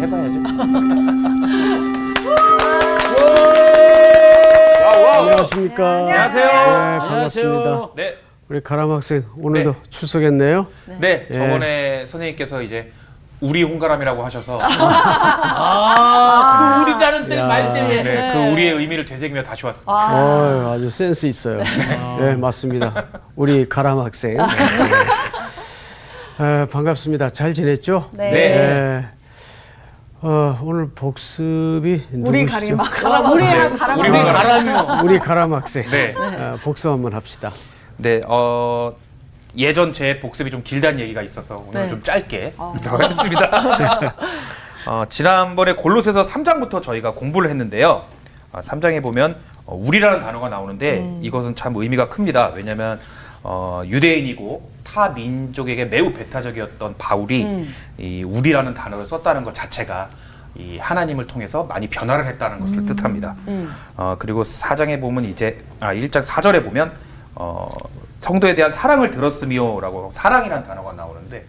해봐야죠. 안녕하십니까. 안녕하세요. 네, 반갑습니다. 네. 우리 가람 학생 오늘도 네. 출석했네요. 네. 네. 네. 저번에 선생님께서 이제 우리 홍가람이라고 하셔서 그 우리라는 말 때문에 네, 그 우리의 의미를 되새기며 다시 왔습니다. 아주 센스 있어요. 네. 네, 맞습니다. 우리 가람 학생. 네. 반갑습니다. 잘 지냈죠? 네. 네. 오늘 복습이 누구시죠? 우리 가람 학생. 네. 복습 한번 합시다. 네. 예전 제 복습이 좀 길다는 얘기가 있어서 오늘 네. 좀 짧게 들어가겠습니다. 네. 지난번에 골로새서 3장부터 저희가 공부를 했는데요. 3장에 보면 우리라는 단어가 나오는데 이것은 참 의미가 큽니다. 왜냐하면 유대인이고 타 민족에게 매우 배타적이었던 바울이 이 우리라는 단어를 썼다는 것 자체가 이 하나님을 통해서 많이 변화를 했다는 것을 뜻합니다. 그리고 4장에 보면 이제 1장 4절에 보면 성도에 대한 사랑을 들었으미요라고 사랑이란 단어가 나오는데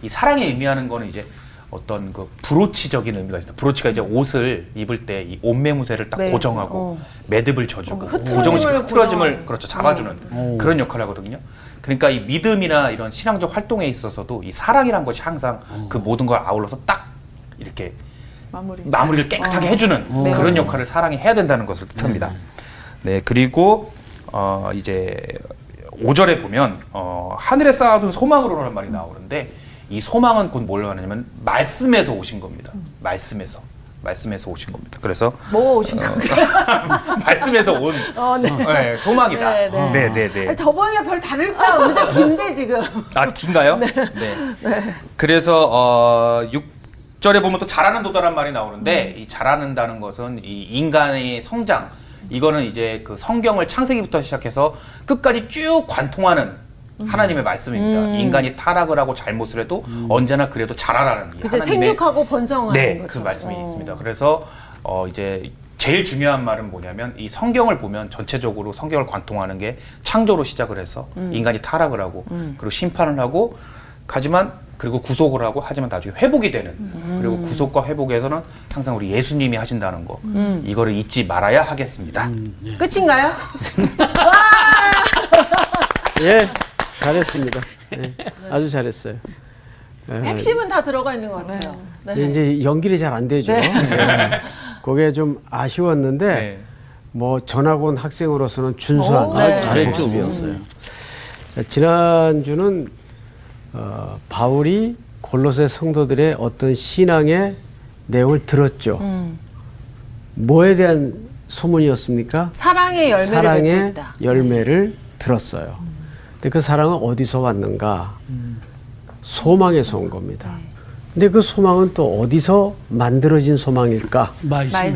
이 사랑이 의미하는 거는 이제 어떤 그 브로치적인 의미가 있어요. 브로치가 이제 옷을 입을 때 이 옷매무새를 딱 고정하고 매듭을 져주고 고정식 흐트러짐을 그렇죠 잡아주는 그런 역할을 하거든요. 그러니까 이 믿음이나 이런 신앙적 활동에 있어서도 이 사랑이란 것이 항상 그 모든 걸 아울러서 딱 이렇게 마무리를 깨끗하게 해주는 그런 역할을 사랑이 해야 된다는 것을 뜻합니다. 네, 그리고 이제 5절에 보면 하늘에 쌓아둔 소망으로라는 말이 나오는데 이 소망은 곧 뭘로 하냐면 말씀에서 오신 겁니다. 말씀에서 오신 겁니다. 그래서 뭐 오신 겁니까? 말씀에서 온 네. 네, 소망이다. 네네네. 네, 네, 네. 아니, 저번에 별 다를까? 근데 긴데 지금. 아 긴가요? 네. 네. 네. 그래서 6절에 보면 또 자라는 도다란 말이 나오는데 이 자라는다는 것은 이 인간의 성장. 이거는 이제 그 성경을 창세기부터 시작해서 끝까지 쭉 관통하는 하나님의 말씀입니다. 인간이 타락을 하고 잘못을 해도 언제나 그래도 자라라는 그치, 하나님의 생육하고 번성하는 네, 거죠. 그 말씀이 있습니다. 그래서 이제 제일 중요한 말은 뭐냐면 이 성경을 보면 전체적으로 성경을 관통하는 게 창조로 시작을 해서 인간이 타락을 하고 그리고 심판을 하고 하지만 그리고 구속을 하고 하지만 나중에 회복이 되는 그리고 구속과 회복에서는 항상 우리 예수님이 하신다는 거 이거를 잊지 말아야 하겠습니다. 예. 끝인가요? 예, 잘했습니다. 네. 아주 잘했어요. 핵심은 다 들어가 있는 것 같아요. 네. 네. 이제 연결이 잘 안 되죠. 네. 네. 그게 좀 아쉬웠는데 네. 뭐 전학 온 학생으로서는 준수한 잘했죠. 지난주는 바울이 골로새 성도들의 어떤 신앙의 내용을 들었죠. 뭐에 대한 소문이었습니까? 사랑의 열매를 들었어요. 근데 그 사랑은 어디서 왔는가? 소망에서 온 겁니다. 근데 그 소망은 또 어디서 만들어진 소망일까?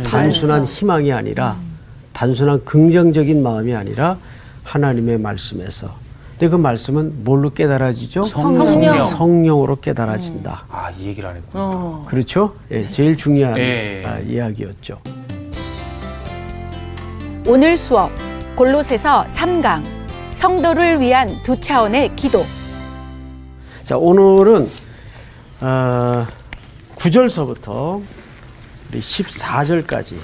단순한 희망이 아니라 단순한 긍정적인 마음이 아니라 하나님의 말씀에서. 근데 그 말씀은 뭘로 깨달아지죠? 성령으로 깨달아진다. 아, 이 얘기를 안 했구나. 그렇죠? 예, 제일 중요한 이야기였죠. 오늘 수업 골로새서 3강 성도를 위한 두 차원의 기도. 자, 오늘은 9절서부터 14절까지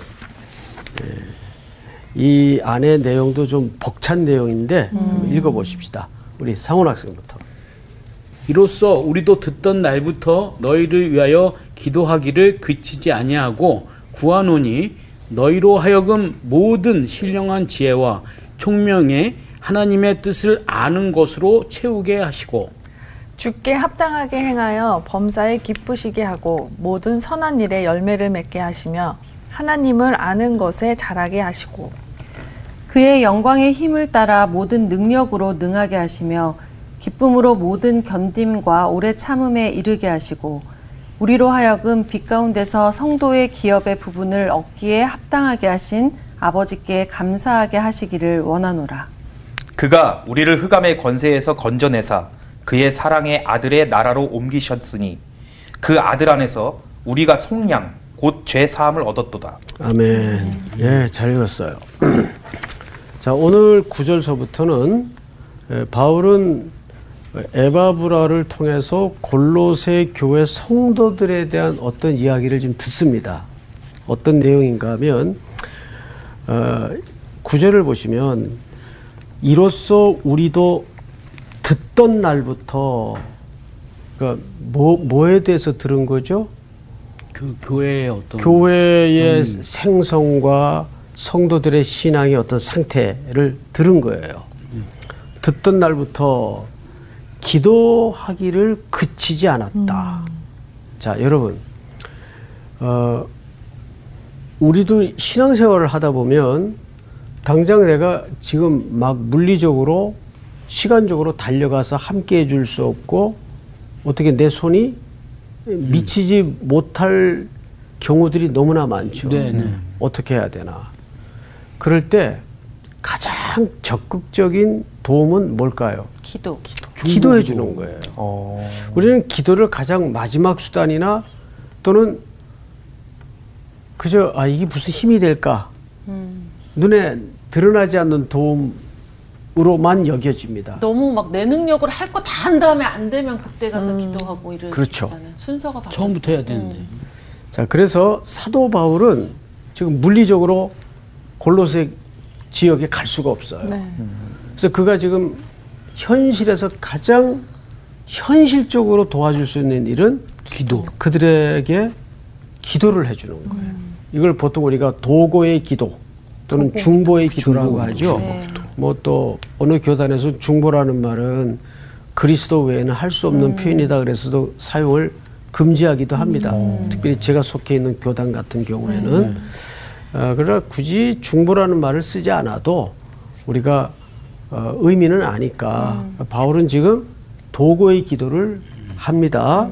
이 안의 내용도 좀 벅찬 내용인데 읽어보십시다. 우리 상훈 학생부터. 이로써 우리도 듣던 날부터 너희를 위하여 기도하기를 그치지 아니하고 구하노니 너희로 하여금 모든 신령한 지혜와 총명에 하나님의 뜻을 아는 것으로 채우게 하시고 주께 합당하게 행하여 범사에 기쁘시게 하고 모든 선한 일에 열매를 맺게 하시며 하나님을 아는 것에 자라게 하시고 그의 영광의 힘을 따라 모든 능력으로 능하게 하시며 기쁨으로 모든 견딤과 오래 참음에 이르게 하시고 우리로 하여금 빛 가운데서 성도의 기업의 부분을 얻기에 합당하게 하신 아버지께 감사하게 하시기를 원하노라. 그가 우리를 흑암의 권세에서 건져내사 그의 사랑의 아들의 나라로 옮기셨으니 그 아들 안에서 우리가 속량 곧 죄 사함을 얻었도다. 아멘. 예, 잘 읽었어요. 자, 오늘 9절서부터는 바울은 에바브라를 통해서 골로새 교회 성도들에 대한 어떤 이야기를 지금 듣습니다. 어떤 내용인가 하면 구절을 보시면 이로써 우리도 듣던 날부터, 그러니까 뭐에 대해서 들은 거죠? 그 교회의 어떤 교회의 생성과 성도들의 신앙의 어떤 상태를 들은 거예요. 듣던 날부터 기도하기를 그치지 않았다. 자, 여러분, 우리도 신앙생활을 하다 보면 당장 내가 지금 막 물리적으로 시간적으로 달려가서 함께 해줄 수 없고 어떻게 내 손이 미치지 못할 경우들이 너무나 많죠. 네네. 어떻게 해야 되나. 그럴 때 가장 적극적인 도움은 뭘까요? 기도. 기도해 주는 거예요. 우리는 기도를 가장 마지막 수단이나 또는 그저 이게 무슨 힘이 될까, 눈에 드러나지 않는 도움으로만 여겨집니다. 너무 막 내 능력으로 할 거 다 한 다음에 안 되면 그때 가서 기도하고 이러잖아요. 그렇죠. 순서가 바뀌었어요. 처음부터 해야 되는데. 자, 그래서 사도 바울은 지금 물리적으로 골로새 지역에 갈 수가 없어요. 네. 그래서 그가 지금 현실에서 가장 현실적으로 도와줄 수 있는 일은 기도. 그들에게 기도를 해주는 거예요. 이걸 보통 우리가 도고의 기도 또는 중보의 기도라고 하죠. 네. 뭐 또 어느 교단에서 중보라는 말은 그리스도 외에는 할 수 없는 표현이다 그래서도 사용을 금지하기도 합니다. 특별히 제가 속해 있는 교단 같은 경우에는. 그러나 굳이 중보라는 말을 쓰지 않아도 우리가 의미는 아니까 바울은 지금 도고의 기도를 합니다.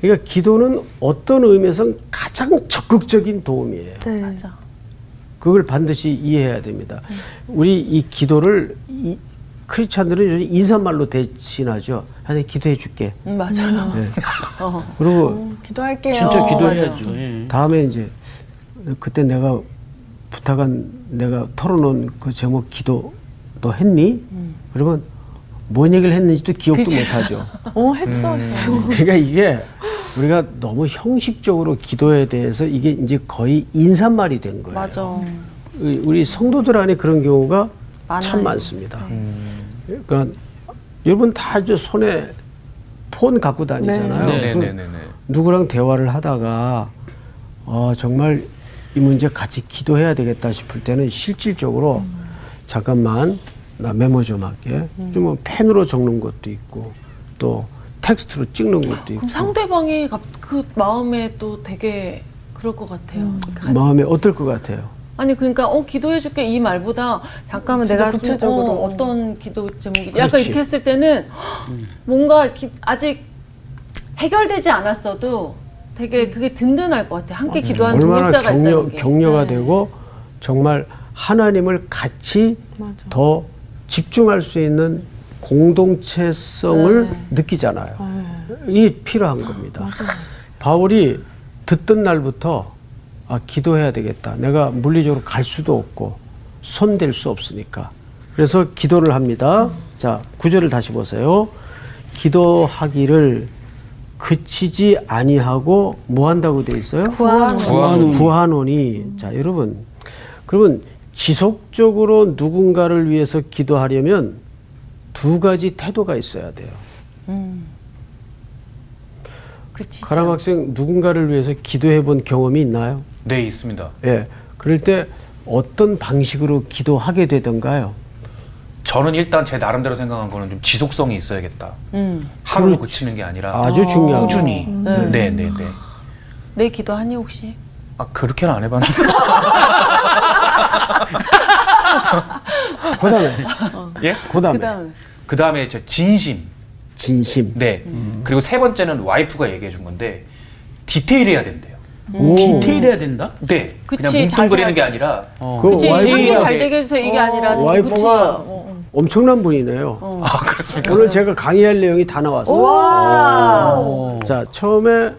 그러니까 기도는 어떤 의미에서는 가장 적극적인 도움이에요. 네. 맞아. 그걸 반드시 이해해야 됩니다. 우리 이 기도를 크리스찬들은 요즘 인사말로 대신하죠. 하나님 기도해 줄게. 맞아요. 네. 그리고 기도할게요. 진짜 기도해야죠. 다음에 이제 그때 내가 부탁한, 내가 털어놓은 그 제목 기도 너 했니? 그러면 뭔 얘기를 했는지도 기억도 못하죠. 했어. 그러니까 이게 우리가 너무 형식적으로 기도에 대해서 이게 이제 거의 인사말이 된 거예요. 맞아. 우리 성도들 안에 그런 경우가 많아요. 참 많습니다. 그러니까 여러분 다 저 손에 폰 갖고 다니잖아요. 네. 누구랑 대화를 하다가 정말 이 문제 같이 기도해야 되겠다 싶을 때는 실질적으로 잠깐만 나 메모 좀 할게. 좀 펜으로 적는 것도 있고 또 텍스트로 찍는 것도 있고. 그럼 상대방이 그 마음에 또 되게 그럴 것 같아요. 마음에 어떨 것 같아요? 아니 그러니까 기도해줄게 이 말보다 잠깐만 내가 구체적으로 어떤 기도 제목이지? 그렇지. 약간 이렇게 했을 때는 뭔가 아직 해결되지 않았어도 되게 그게 든든할 것 같아요. 함께 기도하는 동역자가 있다는 게. 격려가 되고 정말 하나님을 같이 더 집중할 수 있는 공동체성을 느끼잖아요. 이게 필요한 겁니다. 바울이 듣던 날부터 기도해야 되겠다. 내가 물리적으로 갈 수도 없고 손댈 수 없으니까. 그래서 기도를 합니다. 자, 구절을 다시 보세요. 기도하기를 그치지 아니하고 뭐 한다고 돼 있어요? 구하노니. 자, 여러분, 그러면 지속적으로 누군가를 위해서 기도하려면 두 가지 태도가 있어야 돼요. 가람 학생, 누군가를 위해서 기도해 본 경험이 있나요? 네, 있습니다. 예. 그럴 때 어떤 방식으로 기도하게 되던가요? 저는 일단 제 나름대로 생각한 거는 좀 지속성이 있어야겠다. 하루로 그치는 게 아니라 아주 중요한 꾸준히. 네. 내 기도하니 혹시? 그렇게는 안 해봤는데. 그 다음에 저 진심. 네. 그리고 세 번째는 와이프가 얘기해 준 건데 디테일해야 된대요. 디테일해야 된다? 네. 그치, 그냥 뭉뚱그리는 게 아니라. 디테일하게 잘 되게 해주세요 이게 아니라. 와이프가 엄청난 분이네요. 그렇습니까? 오늘 제가 강의할 내용이 다 나왔어요. 자, 처음에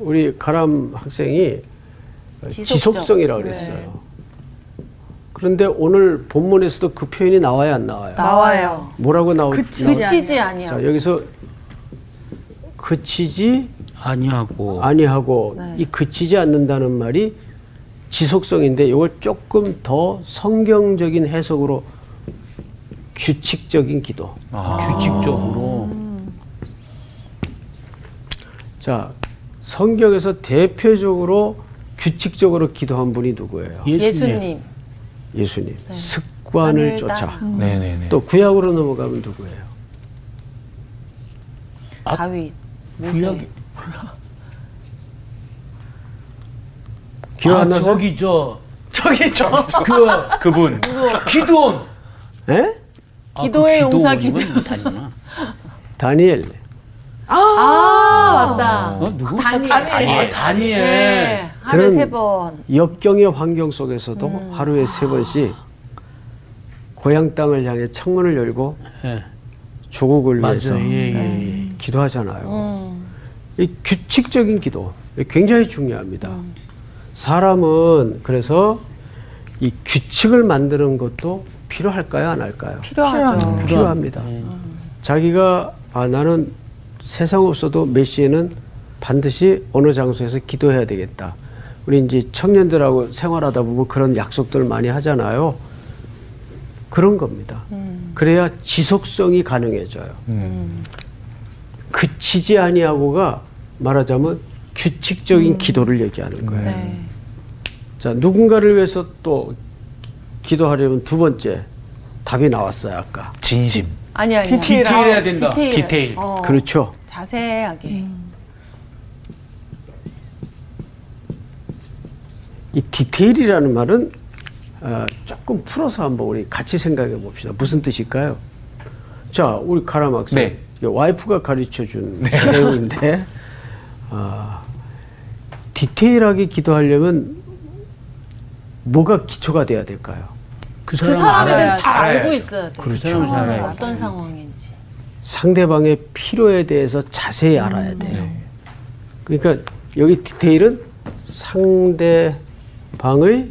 우리 가람 학생이 지속성이라고 그랬어요. 그런데 오늘 본문에서도 그 표현이 나와야 안 나와요? 나와요. 뭐라고 나오죠? 그치지 아니하고. 자, 여기서 그치지 아니하고 네. 이 그치지 않는다는 말이 지속성인데 이걸 조금 더 성경적인 해석으로 규칙적인 기도. 아. 규칙적으로. 자, 성경에서 대표적으로 규칙적으로 기도한 분이 누구예요? 예수님. 예수님. 네. 습관을 쫓아. 또 구약으로 넘어가면 누구예요? 다윗. 구약이 몰라. 기억 안 나세요? 그분. 기드온. 예? 기도의 용사 기드온. 다니엘. 맞다. 누구? 다니엘. 네, 하루에 3번. 역경의 환경 속에서도 하루에 3번씩 고향 땅을 향해 창문을 열고 네. 조국을 위해서 기도하잖아요. 이 규칙적인 기도 굉장히 중요합니다. 사람은 그래서 이 규칙을 만드는 것도 필요할까요? 안 할까요? 필요하죠. 필요합니다. 자기가 나는 세상 없어도 몇 시에는 반드시 어느 장소에서 기도해야 되겠다. 우리 이제 청년들하고 생활하다 보면 그런 약속들 많이 하잖아요. 그런 겁니다. 그래야 지속성이 가능해져요. 그치지 아니하고가 말하자면 규칙적인 기도를 얘기하는 거예요. 네. 자, 누군가를 위해서 또 기도하려면 2번째 답이 나왔어요, 아까. 진심. 아니. 디테일해야 된다. 디테일. 그렇죠. 자세하게. 이 디테일이라는 말은 조금 풀어서 한번 우리 같이 생각해 봅시다. 무슨 뜻일까요? 자, 우리 가람 학생. 네. 와이프가 가르쳐 준 내용인데 디테일하게 기도하려면 뭐가 기초가 돼야 될까요? 그 사람에 대해서 잘 알고 있어야 돼요. 그렇죠. 어떤 상황인지. 상대방의 필요에 대해서 자세히 알아야 돼요. 그러니까 여기 디테일은 상대방의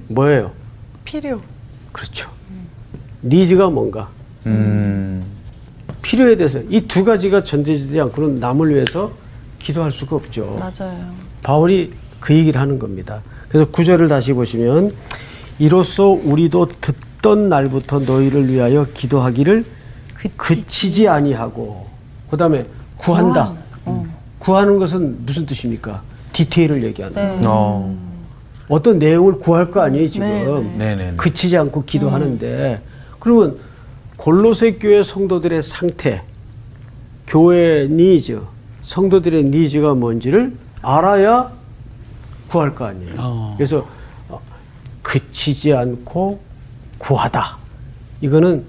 뭐예요? 필요. 그렇죠. 니즈가 뭔가. 필요에 대해서. 이 2 가지가 전제되지 않고는 남을 위해서 기도할 수가 없죠. 맞아요. 바울이 그 얘기를 하는 겁니다. 그래서 9절을 다시 보시면 이로써 우리도 듣던 날부터 너희를 위하여 기도하기를 그치지 아니하고 그 다음에 구한다. 구하는 것은 무슨 뜻입니까? 디테일을 얘기하는 거예요. 어떤 내용을 구할 거 아니에요 지금. 그치지 않고 기도하는데 그러면 골로새 교회 성도들의 상태, 교회의 니즈, 성도들의 니즈가 뭔지를 알아야 구할 거 아니에요. 그래서 그치지 않고 구하다. 이거는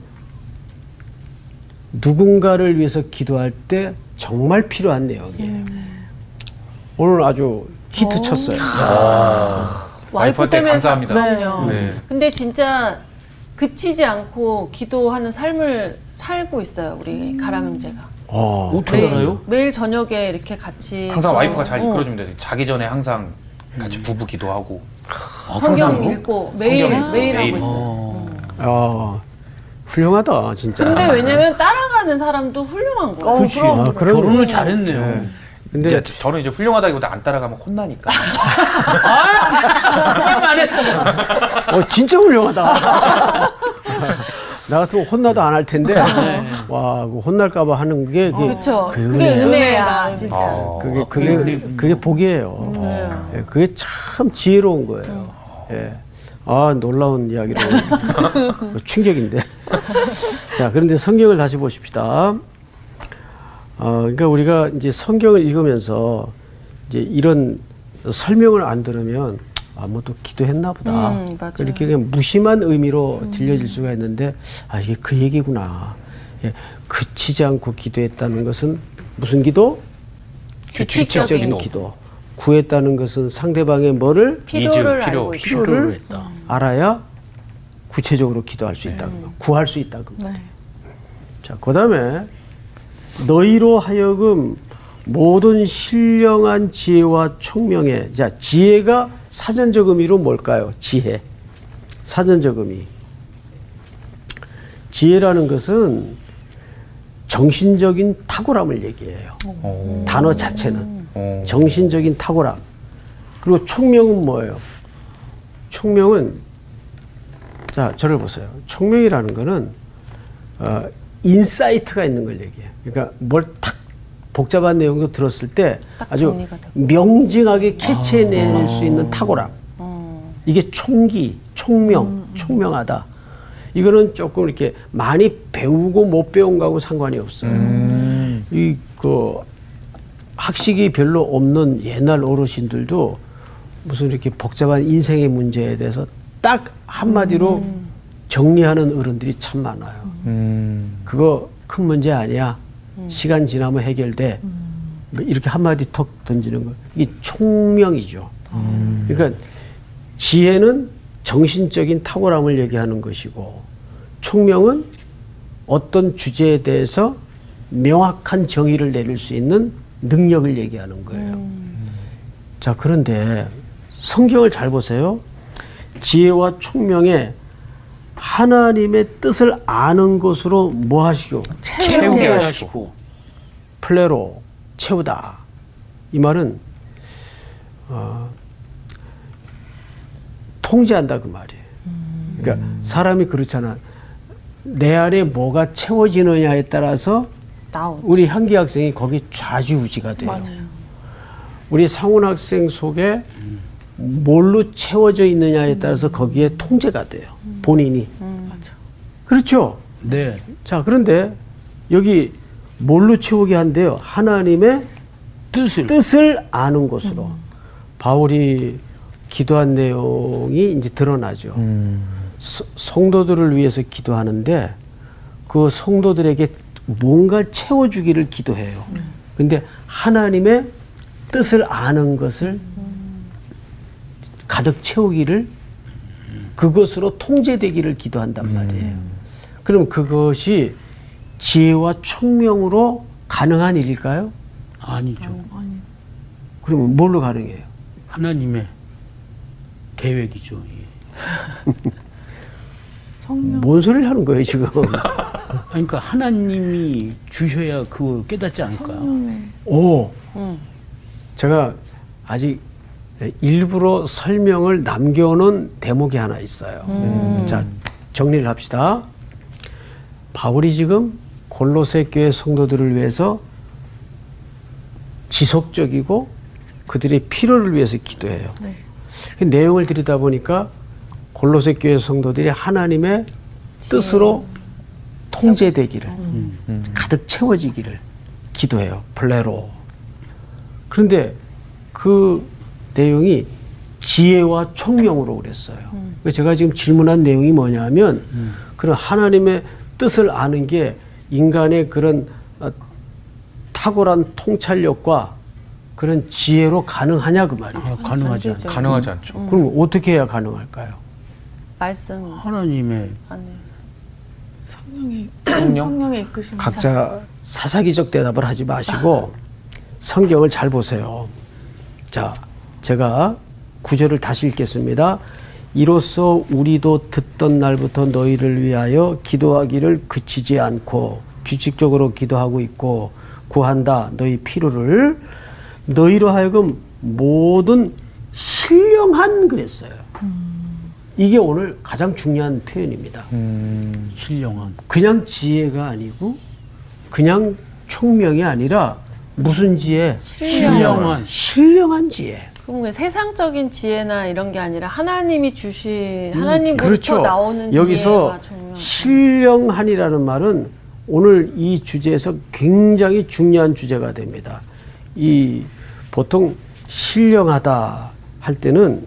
누군가를 위해서 기도할 때 정말 필요한 내용이에요. 오늘 아주 히트 쳤어요. 와이프 때문에 감사합니다. 근데 진짜 그치지 않고 기도하는 삶을 살고 있어요. 우리 가람 형제가. 어떻게 알아요? 매일 저녁에 이렇게 같이 항상 와이프가 잘 이끌어주면 돼요. 자기 전에 항상 같이 부부 기도하고 성경 읽고 매일 하고 있어요. 훌륭하다 진짜. 근데 왜냐면 따라가는 사람도 훌륭한 거예요. 그렇지. 결혼을 잘했네요. 근데 이제 저는 이제 훌륭하다기보다 안 따라가면 혼나니까. 안 했다. 진짜 훌륭하다. 나 같으면 혼나도 안 할 텐데 와 혼날까봐 하는 게 그게 은혜야 진짜. 그게 복이에요. 그게 참 지혜로운 거예요. 놀라운 이야기로 충격인데. 자 그런데 성경을 다시 보십시다. 그러니까 우리가 이제 성경을 읽으면서 이제 이런 설명을 안 들으면 뭐 또 기도했나 보다. 이렇게 그냥 무심한 의미로 들려질 수가 있는데 이게 그 얘기구나. 그치지 않고 기도했다는 것은 무슨 기도? 규칙적인 기도. 구했다는 것은 상대방의 뭐를? 필요를 했다. 알아야 구체적으로 기도할 수 있다는 거. 구할 수 있다는 거. 자, 그 다음에 너희로 하여금 모든 신령한 지혜와 총명에. 자, 지혜가 사전적 의미로 뭘까요? 지혜. 사전적 의미. 지혜라는 것은 정신적인 탁월함을 얘기해요. 오. 단어 자체는. 오. 정신적인 탁월함. 그리고 총명은 뭐예요? 총명은, 자, 저를 보세요. 총명이라는 거는 인사이트가 있는 걸 얘기해요. 그러니까 뭘 탁 복잡한 내용도 들었을 때 아주 명징하게 캐치해낼 수 있는 탁월함. 이게 총기, 총명, 총명하다. 이거는 조금 이렇게 많이 배우고 못 배운 거하고 상관이 없어요. 이 그 학식이 별로 없는 옛날 어르신들도 무슨 이렇게 복잡한 인생의 문제에 대해서 딱 한마디로 정리하는 어른들이 참 많아요. 그거 큰 문제 아니야. 시간 지나면 해결돼. 이렇게 한마디 턱 던지는 거. 이게 총명이죠. 그러니까 지혜는 정신적인 탁월함을 얘기하는 것이고, 총명은 어떤 주제에 대해서 명확한 정의를 내릴 수 있는 능력을 얘기하는 거예요. 자, 그런데 성경을 잘 보세요. 지혜와 총명에 하나님의 뜻을 아는 것으로 뭐 하시고? 채우게 하시고. 플레로, 채우다. 이 말은 통제한다 그 말이에요. 그러니까 사람이 그렇잖아. 내 안에 뭐가 채워지느냐에 따라서 우리 향기 학생이 거기 좌지우지가 돼요. 맞아요. 우리 상훈 학생 속에 뭘로 채워져 있느냐에 따라서 거기에 통제가 돼요. 본인이. 맞아. 그렇죠? 네. 자, 그런데 여기 뭘로 채우게 한대요? 하나님의 뜻을 아는 것으로. 바울이 기도한 내용이 이제 드러나죠. 성도들을 위해서 기도하는데 그 성도들에게 뭔가를 채워주기를 기도해요. 그런데 하나님의 뜻을 아는 것을 가득 채우기를, 그것으로 통제되기를 기도한단 말이에요. 그럼 그것이 지혜와 총명으로 가능한 일일까요? 아니죠. 그러면 뭘로 가능해요? 하나님의 계획이죠. 예. 뭔 소리를 하는 거예요 지금? 그러니까 하나님이 주셔야 그걸 깨닫지 않을까요? 오, 제가 아직 일부러 설명을 남겨놓은 대목이 하나 있어요. 자, 정리를 합시다. 바울이 지금 골로새 교회 성도들을 위해서 지속적이고 그들의 필요를 위해서 기도해요. 네. 그 내용을 들여다보니까 골로새 교회 성도들이 하나님의 뜻으로 통제되기를, 가득 채워지기를 기도해요. 플레로. 그런데 그 내용이 지혜와 총명으로 그랬어요. 제가 지금 질문한 내용이 뭐냐면 그런 하나님의 뜻을 아는 게 인간의 그런 탁월한 통찰력과 그런 지혜로 가능하냐 그 말이에요. 아, 가능하지 않죠. 그럼 어떻게 해야 가능할까요? 말씀. 하나님의 성령의 이끄심. 각자 사사기적 대답을 하지 마시고 성경을 잘 보세요. 자, 제가 구절을 다시 읽겠습니다. 이로써 우리도 듣던 날부터 너희를 위하여 기도하기를 그치지 않고 규칙적으로 기도하고 있고 구한다 너희 필요를 너희로 하여금 모든 신령한 그랬어요. 이게 오늘 가장 중요한 표현입니다. 신령한. 그냥 지혜가 아니고 그냥 총명이 아니라 무슨 지혜? 신령한. 신령한 지혜. 그럼 세상적인 지혜나 이런 게 아니라 하나님이 주신, 하나님부터 그렇죠. 나오는 여기서 지혜가 중요한. 신령한이라는 말은 오늘 이 주제에서 굉장히 중요한 주제가 됩니다. 이 보통 신령하다 할 때는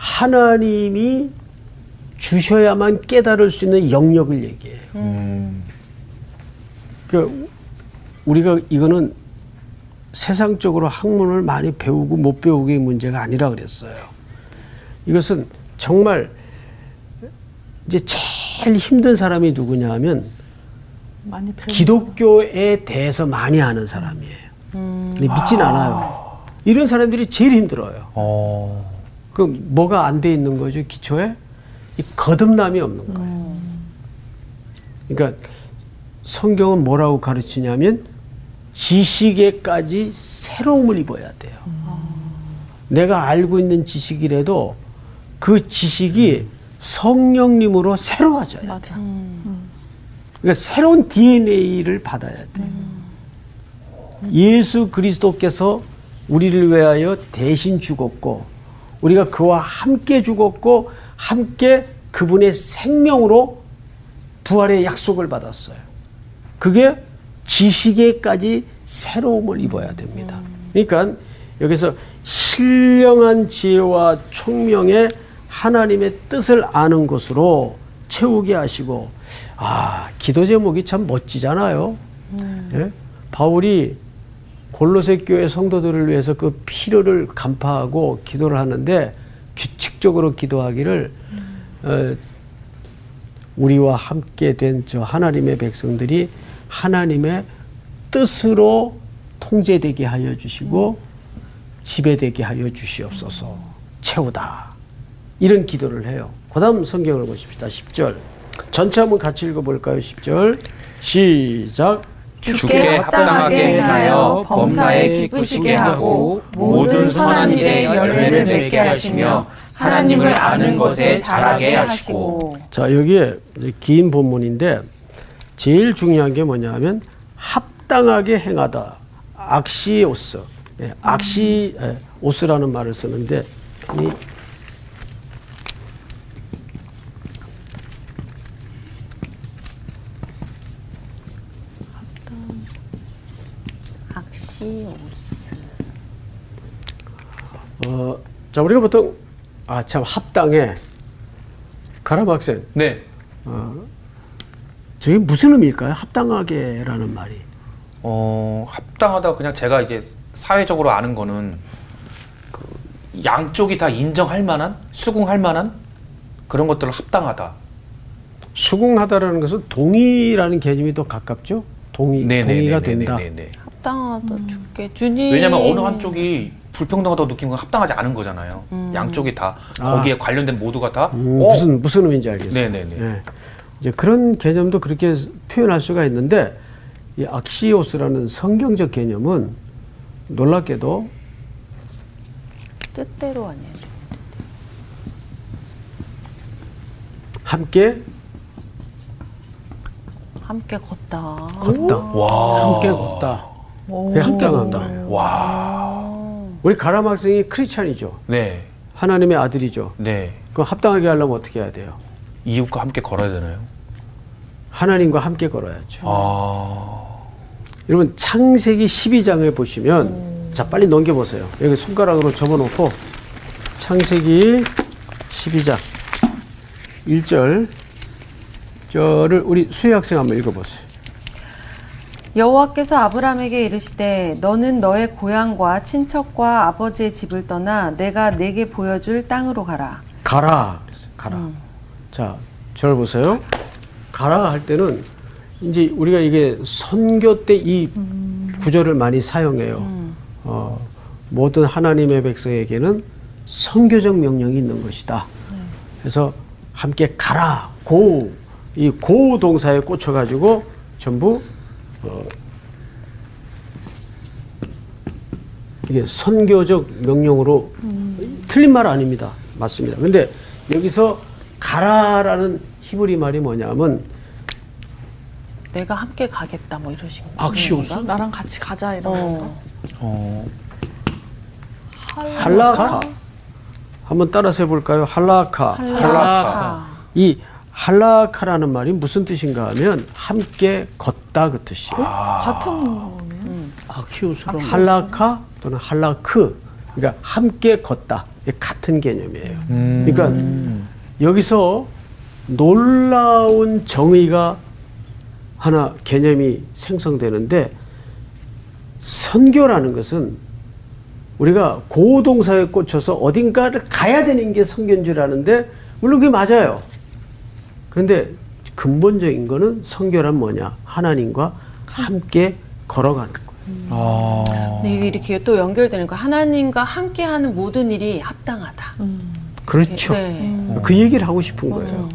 하나님이 주셔야만 깨달을 수 있는 영역을 얘기해요. 그러니까 우리가 이거는 세상적으로 학문을 많이 배우고 못 배우기의 문제가 아니라 그랬어요. 이것은 정말 이제 제일 힘든 사람이 누구냐 하면 기독교에 대해서 많이 아는 사람이에요. 근데 믿진 않아요. 이런 사람들이 제일 힘들어요. 그 뭐가 안 돼 있는 거죠 기초에? 이 거듭남이 없는 거예요. 그러니까 성경은 뭐라고 가르치냐면 지식에까지 새로움을 입어야 돼요. 내가 알고 있는 지식이라도 그 지식이 성령님으로 새로워져야 돼요. 맞아. 그러니까 새로운 DNA를 받아야 돼요. 예수 그리스도께서 우리를 위하여 대신 죽었고 우리가 그와 함께 죽었고 함께 그분의 생명으로 부활의 약속을 받았어요. 그게 지식에까지 새로움을 입어야 됩니다. 그러니까 여기서 신령한 지혜와 총명에 하나님의 뜻을 아는 것으로 채우게 하시고, 아, 기도 제목이 참 멋지잖아요. 예? 바울이 골로새 교회 성도들을 위해서 그 필요를 간파하고 기도를 하는데 규칙적으로 기도하기를 우리와 함께 된 저 하나님의 백성들이 하나님의 뜻으로 통제되게 하여 주시고 지배되게 하여 주시옵소서 채우다 이런 기도를 해요. 그 다음 성경을 보십시다. 10절 전체 한번 같이 읽어볼까요? 10절 시작. 주께 합당하게 행하여 범사에 기쁘시게 하고 모든 선한 일에 열매를 맺게 하시며 하나님을 아는 것에 자라게 하시고. 자, 여기에 긴 본문인데 제일 중요한 게 뭐냐 하면 합당하게 행하다. 악시오스. 예, 악시오스라는 말을 쓰는데 이 자, 우리가 보통 참 합당해. 가람 학생. 네. 저게 무슨 의미일까요? 합당하게라는 말이. 합당하다 그냥 제가 이제 사회적으로 아는 거는 그 양쪽이 다 인정할 만한, 수긍할 만한 그런 것들을 합당하다. 수긍하다라는 것은 동의라는 개념이 더 가깝죠? 동의. 네네네네. 동의가 된다. 네네네. 합당하다. 주께 주님. 왜냐면 어느 한쪽이 불평등하다고 느낀 건 합당하지 않은 거잖아요. 양쪽이 다 거기에 관련된 모두가 다 무슨 의미인지 알겠어요. 네네네. 네. 이제 그런 개념도 그렇게 표현할 수가 있는데 이 악시오스라는 성경적 개념은 놀랍게도 뜻대로 아니에요. 함께 걷다. 와. 함께 걷다. 함께 걷다. 와. 우리 가람 학생이 크리스찬이죠. 네. 하나님의 아들이죠. 네. 그럼 합당하게 하려면 어떻게 해야 돼요? 이웃과 함께 걸어야 되나요? 하나님과 함께 걸어야죠. 여러분 창세기 12장에 보시면 자, 빨리 넘겨보세요. 여기 손가락으로 접어놓고 창세기 12장 1절 저를 우리 수혜 학생 한번 읽어보세요. 여호와께서 아브람에게 이르시되 너는 너의 고향과 친척과 아버지의 집을 떠나 내가 내게 보여줄 땅으로 가라. 가라. 자, 저를 보세요. 가라 할 때는 이제 우리가 이게 선교 때 이 구절을 많이 사용해요. 모든 하나님의 백성에게는 선교적 명령이 있는 것이다. 그래서 함께 가라. 고. 이 고 동사에 꽂혀가지고 전부 이게 선교적 명령으로 틀린 말 아닙니다. 맞습니다. 근데 여기서 가라라는 히브리 말이 뭐냐면 내가 함께 가겠다 뭐 이러신 거. 악시오스? 나랑 같이 가자 이런 거. 할라카. 한번 따라서 해볼까요? 할라카. 이 할라카라는 말이 무슨 뜻인가 하면 함께 걷다 그 뜻이에요. 같은 거네요. 악시오스로 할라카 또는 할라크. 그러니까 함께 걷다. 같은 개념이에요. 그러니까 여기서 놀라운 정의가 하나 개념이 생성되는데 선교라는 것은 우리가 고동사에 꽂혀서 어딘가를 가야 되는 게 선교인 줄 아는데 물론 그게 맞아요. 그런데 근본적인 거는 선교란 뭐냐? 하나님과 함께 걸어가는 거예요. 근데 이게 이렇게 또 연결되는 거예요. 하나님과 함께하는 모든 일이 합당하다. 그렇죠. 네. 그 얘기를 하고 싶은 맞아요. 거예요.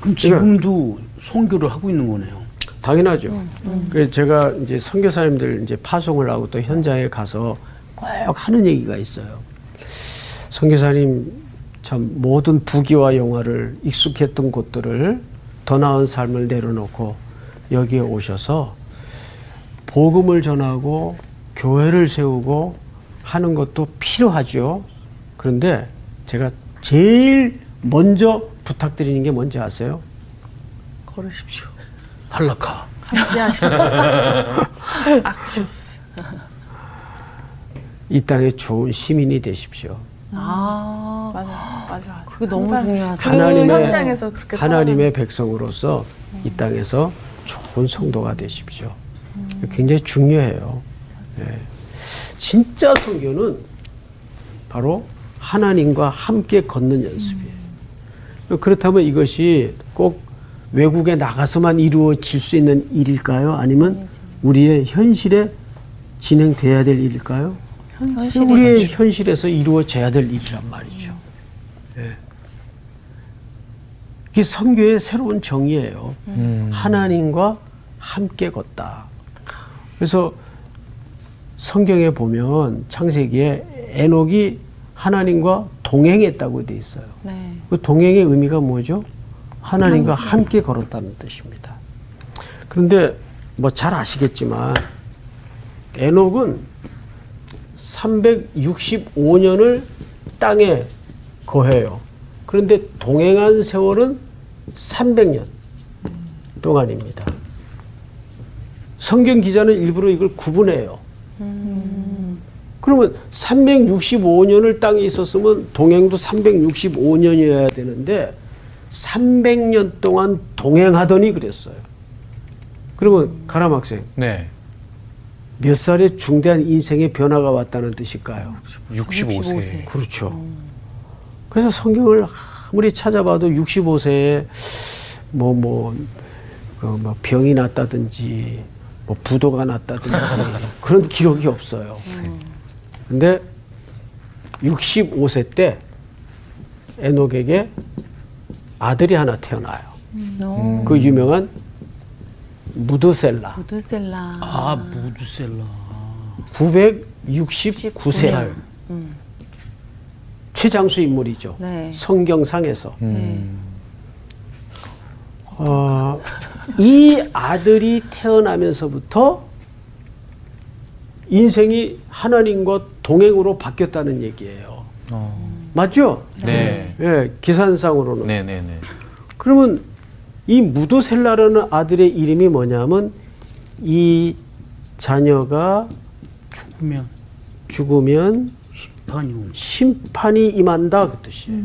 그럼 지금도 선교를 하고 있는 거네요. 당연하죠. 그래서 제가 이제 선교사님들 이제 파송을 하고 또 현장에 가서 꼭 하는 얘기가 있어요. 선교사님 참 모든 부귀와 영화를 익숙했던 곳들을 더 나은 삶을 내려놓고 여기에 오셔서 복음을 전하고 교회를 세우고 하는 것도 필요하죠. 그런데 제가 제일 먼저 부탁드리는 게 뭔지 아세요? 걸으십시오. 할라카. 악시오스. 이 땅에 좋은 시민이 되십시오. 맞아. 그게 너무 중요하다. 하나님의 백성으로서 이 땅에서 좋은 성도가 되십시오. 굉장히 중요해요. 네. 진짜 선교는 바로 하나님과 함께 걷는 연습이에요. 그렇다면 이것이 꼭 외국에 나가서만 이루어질 수 있는 일일까요? 아니면 우리의 현실에 진행돼야 될 일일까요? 우리의 현실에서 이루어져야 될 일이란 말이죠. 네. 이게 선교의 새로운 정의예요. 하나님과 함께 걷다. 그래서 성경에 보면 창세기에 에녹이 하나님과 동행했다고 돼 있어요. 네. 그 동행의 의미가 뭐죠? 하나님과 함께 걸었다는 뜻입니다. 그런데 뭐 잘 아시겠지만 에녹은 365년을 땅에 거해요. 그런데 동행한 세월은 300년 동안입니다. 성경 기자는 일부러 이걸 구분해요. 그러면 365년을 땅에 있었으면 동행도 365년이어야 되는데 300년 동안 동행하더니 그랬어요. 그러면 가람 학생, 네. 몇 살의 중대한 인생의 변화가 왔다는 뜻일까요? 65세. 그렇죠. 그래서 성경을 아무리 찾아봐도 65세에 뭐 병이 났다든지 뭐 부도가 났다든지 그런 기록이 없어요. 근데 65세 때 에녹에게 아들이 하나 태어나요. 그 유명한 무드셀라. 무드셀라. 969세. 최장수 인물이죠. 네. 성경상에서. 이 아들이 태어나면서부터 인생이 하나님과 동행으로 바뀌었다는 얘기예요. 맞죠? 네. 예, 기산상으로는. 네. 그러면 이 무드셀라라는 아들의 이름이 뭐냐면 이 자녀가 죽으면 심판이 임한다 그 뜻이에요.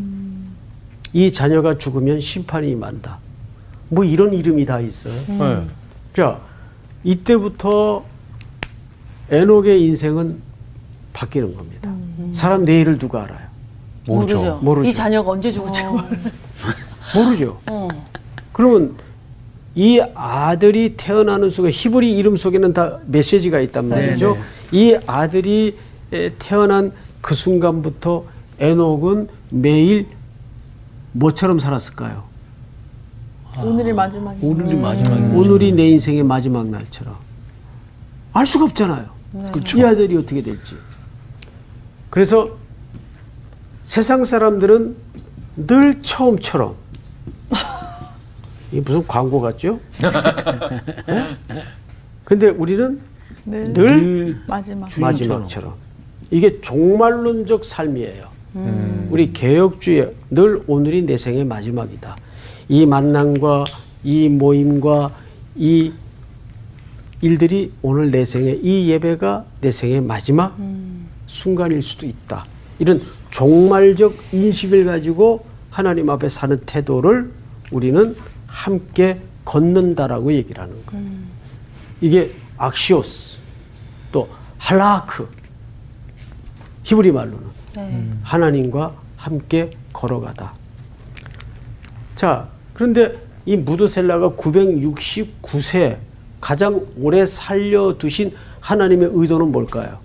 이 자녀가 죽으면 심판이 임한다. 뭐 이런 이름이 다 있어요. 자, 이때부터 에녹의 인생은 바뀌는 겁니다. 사람 내일을 누가 알아요? 모르죠. 이 자녀가 언제 죽을지 모르죠. 그러면 이 아들이 태어나는 속에 히브리 이름 속에는 다 메시지가 있단 말이죠. 네네. 이 아들이 태어난 그 순간부터 에녹은 매일 뭐처럼 살았을까요? 오늘이 마지막이에요. 오늘이 내 인생의 마지막 날처럼. 알 수가 없잖아요. 네. 그렇죠. 이 아들이 어떻게 될지. 그래서 세상 사람들은 늘 처음처럼. 이게 무슨 광고 같죠? 근데 우리는 늘 마지막처럼. 이게 종말론적 삶이에요. 우리 개혁주의 늘 오늘이 내 생의 마지막이다. 이 만남과 이 모임과 이 일들이 오늘 내 생의 이 예배가 내 생의 마지막 순간일 수도 있다. 이런 종말적 인식을 가지고 하나님 앞에 사는 태도를 우리는 함께 걷는다라고 얘기를 하는 거예요. 이게 악시오스 또 할라크 히브리 말로는 하나님과 함께 걸어가다. 자, 그런데 이 무드셀라가 969세 가장 오래 살려두신 하나님의 의도는 뭘까요?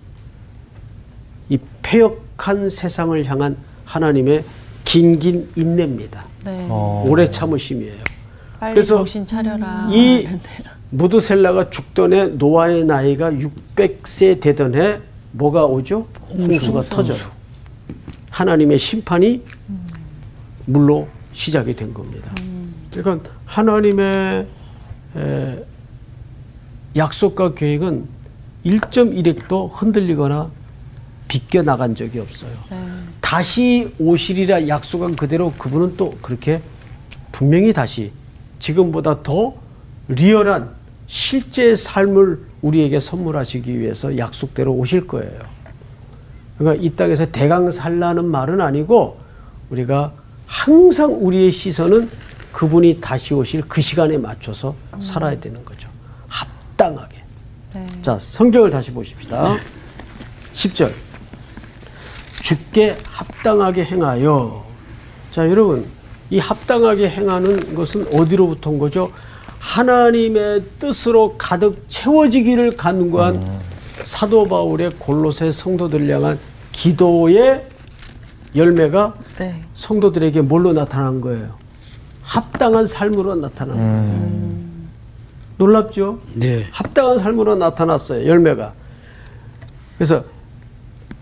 이 폐역한 세상을 향한 하나님의 긴긴 인내입니다. 네. 오래 참으심이에요. 빨리 그래서 정신 차려라. 이 무드셀라가 죽던 해 노아의 나이가 600세 되던 해 뭐가 오죠? 홍수가 터져요. 하나님의 심판이 물로 시작이 된 겁니다. 그러니까 하나님의 약속과 계획은 1.1획도 흔들리거나 비껴나간 적이 없어요. 네. 다시 오시리라 약속한 그대로 그분은 또 그렇게 분명히 다시 지금보다 더 리얼한 실제 삶을 우리에게 선물하시기 위해서 약속대로 오실 거예요. 그러니까 이 땅에서 대강 살라는 말은 아니고 우리가 항상 우리의 시선은 그분이 다시 오실 그 시간에 맞춰서 살아야 되는 거죠. 합당하게. 네. 자, 성경을 다시 보십시다. 10절. 주께 합당하게 행하여. 자, 여러분, 이 합당하게 행하는 것은 어디로부터인 거죠? 하나님의 뜻으로 가득 채워지기를 간구한 사도 바울의 골로새 성도들을 향한 기도의 열매가 네. 성도들에게 뭘로 나타난 거예요? 합당한 삶으로 나타난 거예요. 놀랍죠? 네. 합당한 삶으로 나타났어요. 열매가. 그래서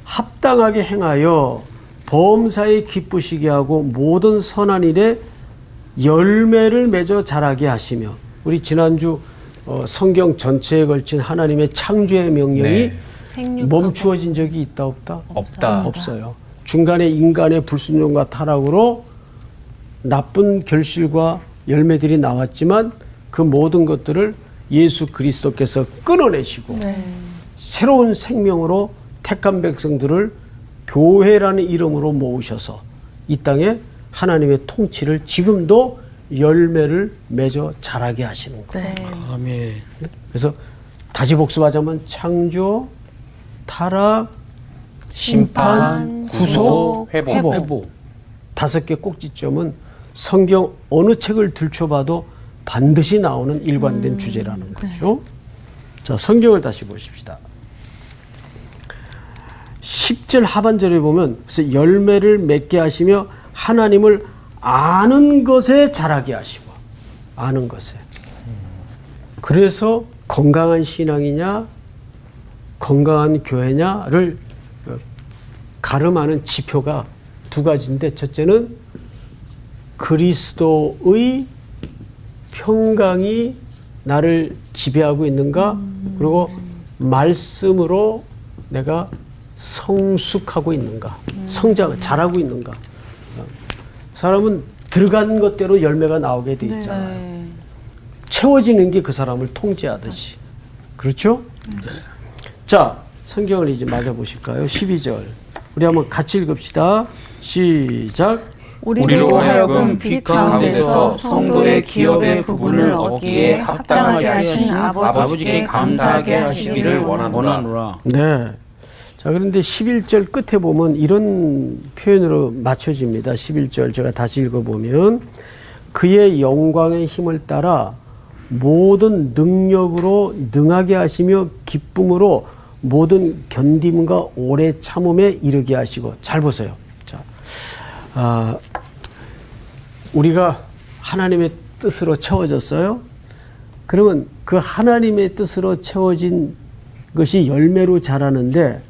합당하게 행하여 범사에 기쁘시게 하고 모든 선한 일에 열매를 맺어 자라게 하시며. 우리 지난주 성경 전체에 걸친 하나님의 창조의 명령이 네. 멈추어진 적이 있다 없다? 없다. 없어요. 중간에 인간의 불순종과 타락으로 나쁜 결실과 열매들이 나왔지만 그 모든 것들을 예수 그리스도께서 끊어내시고 네. 새로운 생명으로 택한 백성들을 교회라는 이름으로 모으셔서 이 땅에 하나님의 통치를 지금도 열매를 맺어 자라게 하시는 거예요. 네. 아멘. 그래서 다시 복습하자면 창조, 타락, 심판, 구속, 회복. 5개 꼭지점은 성경 어느 책을 들춰봐도 반드시 나오는 일관된 주제라는 거죠. 네. 자, 성경을 다시 보십시다. 10절 하반절에 보면 그래서 열매를 맺게 하시며 하나님을 아는 것에 자라게 하시고 아는 것에. 그래서 건강한 신앙이냐 건강한 교회냐를 가름하는 지표가 2가지인데 첫째는 그리스도의 평강이 나를 지배하고 있는가 그리고 말씀으로 내가 성숙하고 있는가 성장을 잘하고 있는가. 사람은 들어간 것대로 열매가 나오게 돼 있잖아요. 네. 채워지는 게 그 사람을 통제하듯이. 그렇죠? 네. 자, 성경을 이제 맞아 보실까요? 12절 우리 한번 같이 읽읍시다. 시작. 우리로 하여금 빛 가운데서 성도의 기업의 부분을 얻기에 합당하게 하신 아버지께 감사하게 하시기를 원하노라. 네. 자, 그런데 11절 끝에 보면 이런 표현으로 맞춰집니다. 11절 제가 다시 읽어보면 그의 영광의 힘을 따라 모든 능력으로 능하게 하시며 기쁨으로 모든 견딤과 오래 참음에 이르게 하시고. 잘 보세요. 자, 우리가 하나님의 뜻으로 채워졌어요. 그러면 그 하나님의 뜻으로 채워진 것이 열매로 자라는데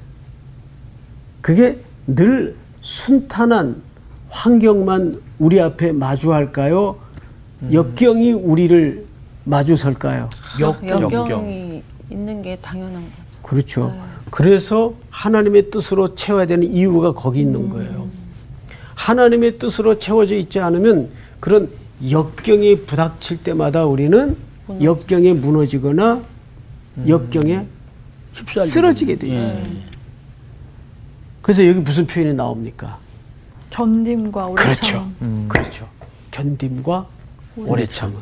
그게 늘 순탄한 환경만 우리 앞에 마주할까요? 역경이 우리를 마주설까요? 역경이 있는 게 당연한 거죠. 그렇죠. 네. 그래서 하나님의 뜻으로 채워야 되는 이유가 거기 있는 거예요. 하나님의 뜻으로 채워져 있지 않으면 그런 역경이 부닥칠 때마다 우리는 역경에 무너지거나 역경에 쓰러지게 돼 있어요. 그래서 여기 무슨 표현이 나옵니까? 견딤과 오래 참음. 그렇죠. 그렇죠. 견딤과 오래 참음.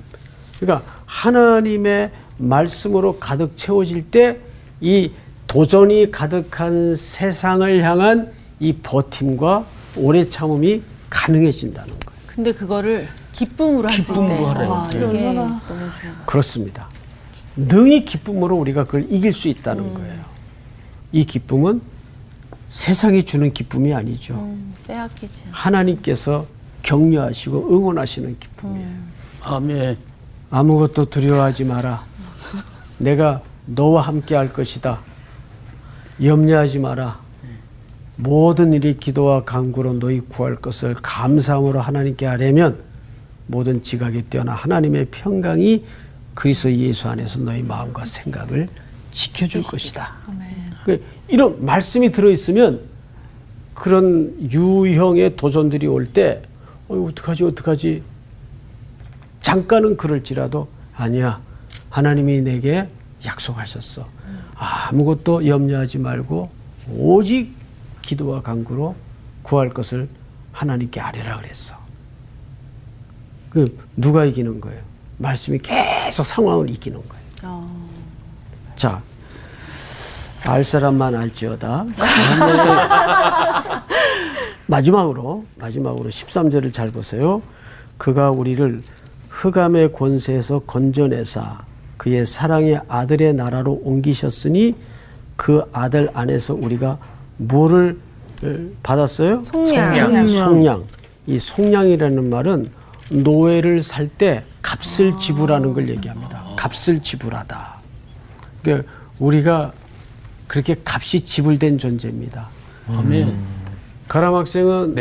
그러니까 하나님의 말씀으로 가득 채워질 때 이 도전이 가득한 세상을 향한 이 버팀과 오래 참음이 가능해진다는 거예요. 근데 그거를 기쁨으로 할 수 있네요. 그렇습니다. 능히 기쁨으로 우리가 그걸 이길 수 있다는 거예요. 이 기쁨은 세상이 주는 기쁨이 아니죠. 빼앗기지 않습니다. 하나님께서 격려하시고 응원하시는 기쁨이에요. 아멘. 아무것도 두려워하지 마라. 내가 너와 함께 할 것이다. 염려하지 마라. 모든 일이 기도와 간구로 너희 구할 것을 감사함으로 하나님께 하려면 모든 지각에 뛰어나 하나님의 평강이 그리스도 예수 안에서 너희 마음과 생각을 지켜줄 것이다. 아멘. 이런 말씀이 들어있으면 그런 유형의 도전들이 올 때 어떡하지 잠깐은 그럴지라도 아니야, 하나님이 내게 약속하셨어. 아무것도 염려하지 말고 오직 기도와 간구로 구할 것을 하나님께 아뢰라 그랬어. 누가 이기는 거예요? 말씀이 계속 상황을 이기는 거예요. 자, 알 사람만 알지어다. 마지막으로 13절을 잘 보세요. 그가 우리를 흑암의 권세에서 건져내사 그의 사랑의 아들의 나라로 옮기셨으니 그 아들 안에서 우리가 뭐를 받았어요? 속량. 이 속량이라는 말은 노예를 살 때 값을 지불하는 걸 얘기합니다. 값을 지불하다. 그러니까 우리가 그렇게 값이 지불된 존재입니다. 아멘. 가람 학생은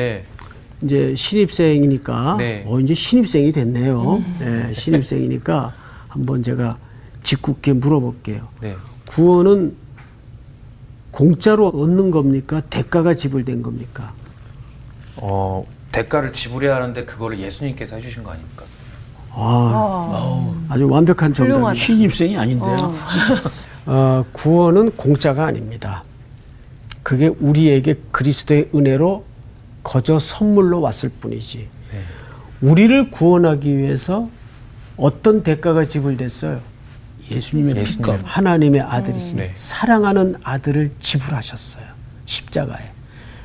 이제 신입생이니까 이제 신입생이 됐네요. 네, 신입생이니까 한번 제가 짓궂게 물어볼게요. 구원은 공짜로 얻는 겁니까? 대가가 지불된 겁니까? 대가를 지불해야 하는데 그거를 예수님께서 해주신 거 아닙니까? 아주 완벽한 정답. 신입생이 아닌데요. 구원은 공짜가 아닙니다. 그게 우리에게 그리스도의 은혜로 거저 선물로 왔을 뿐이지. 우리를 구원하기 위해서 어떤 대가가 지불됐어요? 예수님의 피값. 하나님의 아들이신 사랑하는 아들을 지불하셨어요. 십자가에.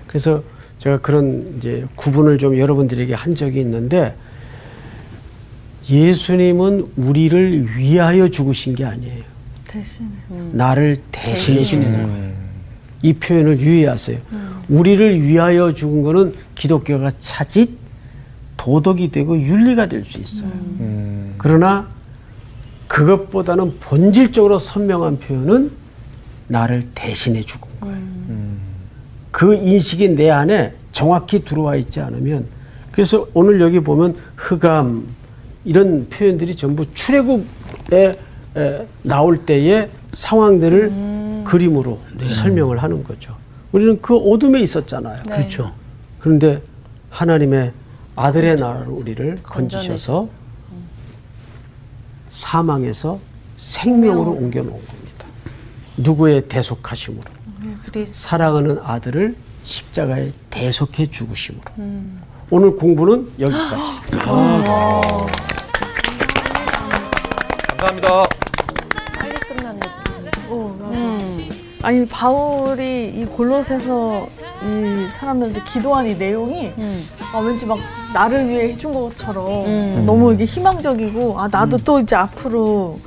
그래서 제가 그런 이제 구분을 좀 여러분들에게 한 적이 있는데, 예수님은 우리를 위하여 죽으신 게 아니에요. 대신. 나를 대신해 주는 거예요. 이 표현을 유의하세요. 우리를 위하여 죽은 거는 기독교가 차짓 도덕이 되고 윤리가 될 수 있어요. 그러나 그것보다는 본질적으로 선명한 표현은 나를 대신해 죽은 거예요. 그 인식이 내 안에 정확히 들어와 있지 않으면, 그래서 오늘 여기 보면 흑암 이런 표현들이 전부 출애굽에 나올 때의 상황들을 그림으로 설명을 하는 거죠. 우리는 그 어둠에 있었잖아요. 그렇죠. 그런데 하나님의 아들의 나라로 우리를 건지셔서 사망에서 생명으로 옮겨놓은 겁니다. 누구의 대속하심으로? 사랑하는 아들을 십자가에 대속해 죽으심으로. 오늘 공부는 여기까지. 감사합니다. 빨리 끝났네. 아니, 바울이 이 골로새서 이 사람들한테 기도한 이 내용이 왠지 막 나를 위해 해준 것처럼 너무 이게 희망적이고, 나도 또 이제 앞으로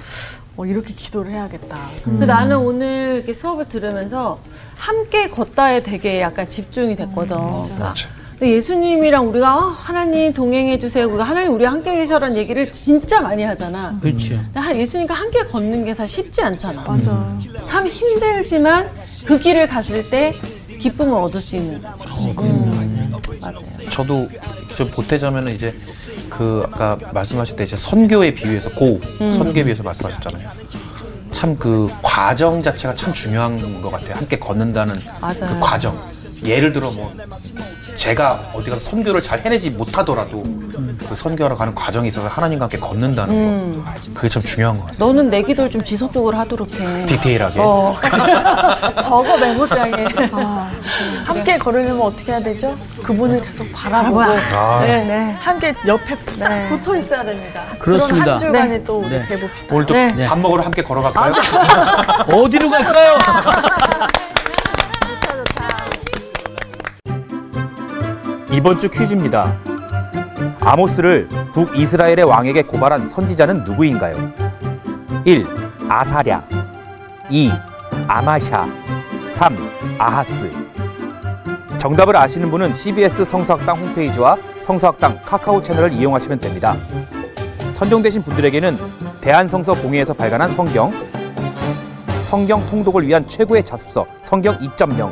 이렇게 기도를 해야겠다. 근데 나는 오늘 이렇게 수업을 들으면서 함께 걷다에 되게 약간 집중이 됐거든. 맞아. 근데 예수님이랑 우리가 하나님 동행해 주세요, 우리가 하나님 우리와 함께 계셔라는 얘기를 진짜 많이 하잖아. 그렇죠. 근데 예수님과 함께 걷는 게 사실 쉽지 않잖아. 맞아. 참 힘들지만 그 길을 갔을 때 기쁨을 얻을 수 있는 거지. 맞아요. 저도 좀 보태자면은 이제 그 아까 말씀하실 때 이제 선교에 비유해서 선교에 비해서 말씀하셨잖아요. 참 그 과정 자체가 참 중요한 것 같아요. 함께 걷는다는 그 과정. 예를 들어 제가 어디 가서 선교를 잘 해내지 못하더라도 그 선교하러 가는 과정에 있어서 하나님과 함께 걷는다는 거, 그게 참 중요한 것 같습니다. 너는 내 기도를 좀 지속적으로 하도록 해. 디테일하게. 저거 메모장에. 함께 걸으려면 어떻게 해야 되죠? 그분을 계속 바라보고 함께 옆에 붙어 있어야 됩니다. 그렇습니다. 그런 한 주간에 또 우리 해봅시다. 오늘 또 밥 먹으러 함께 걸어갈까요? 어디로 갈까요? 이번 주 퀴즈입니다. 아모스를 북이스라엘의 왕에게 고발한 선지자는 누구인가요? 1. 아사랴 2. 아마샤 3. 아하스 정답을 아시는 분은 CBS 성서학당 홈페이지와 성서학당 카카오 채널을 이용하시면 됩니다. 선정되신 분들에게는 대한성서공회에서 발간한 성경 통독을 위한 최고의 자습서 성경 2.0,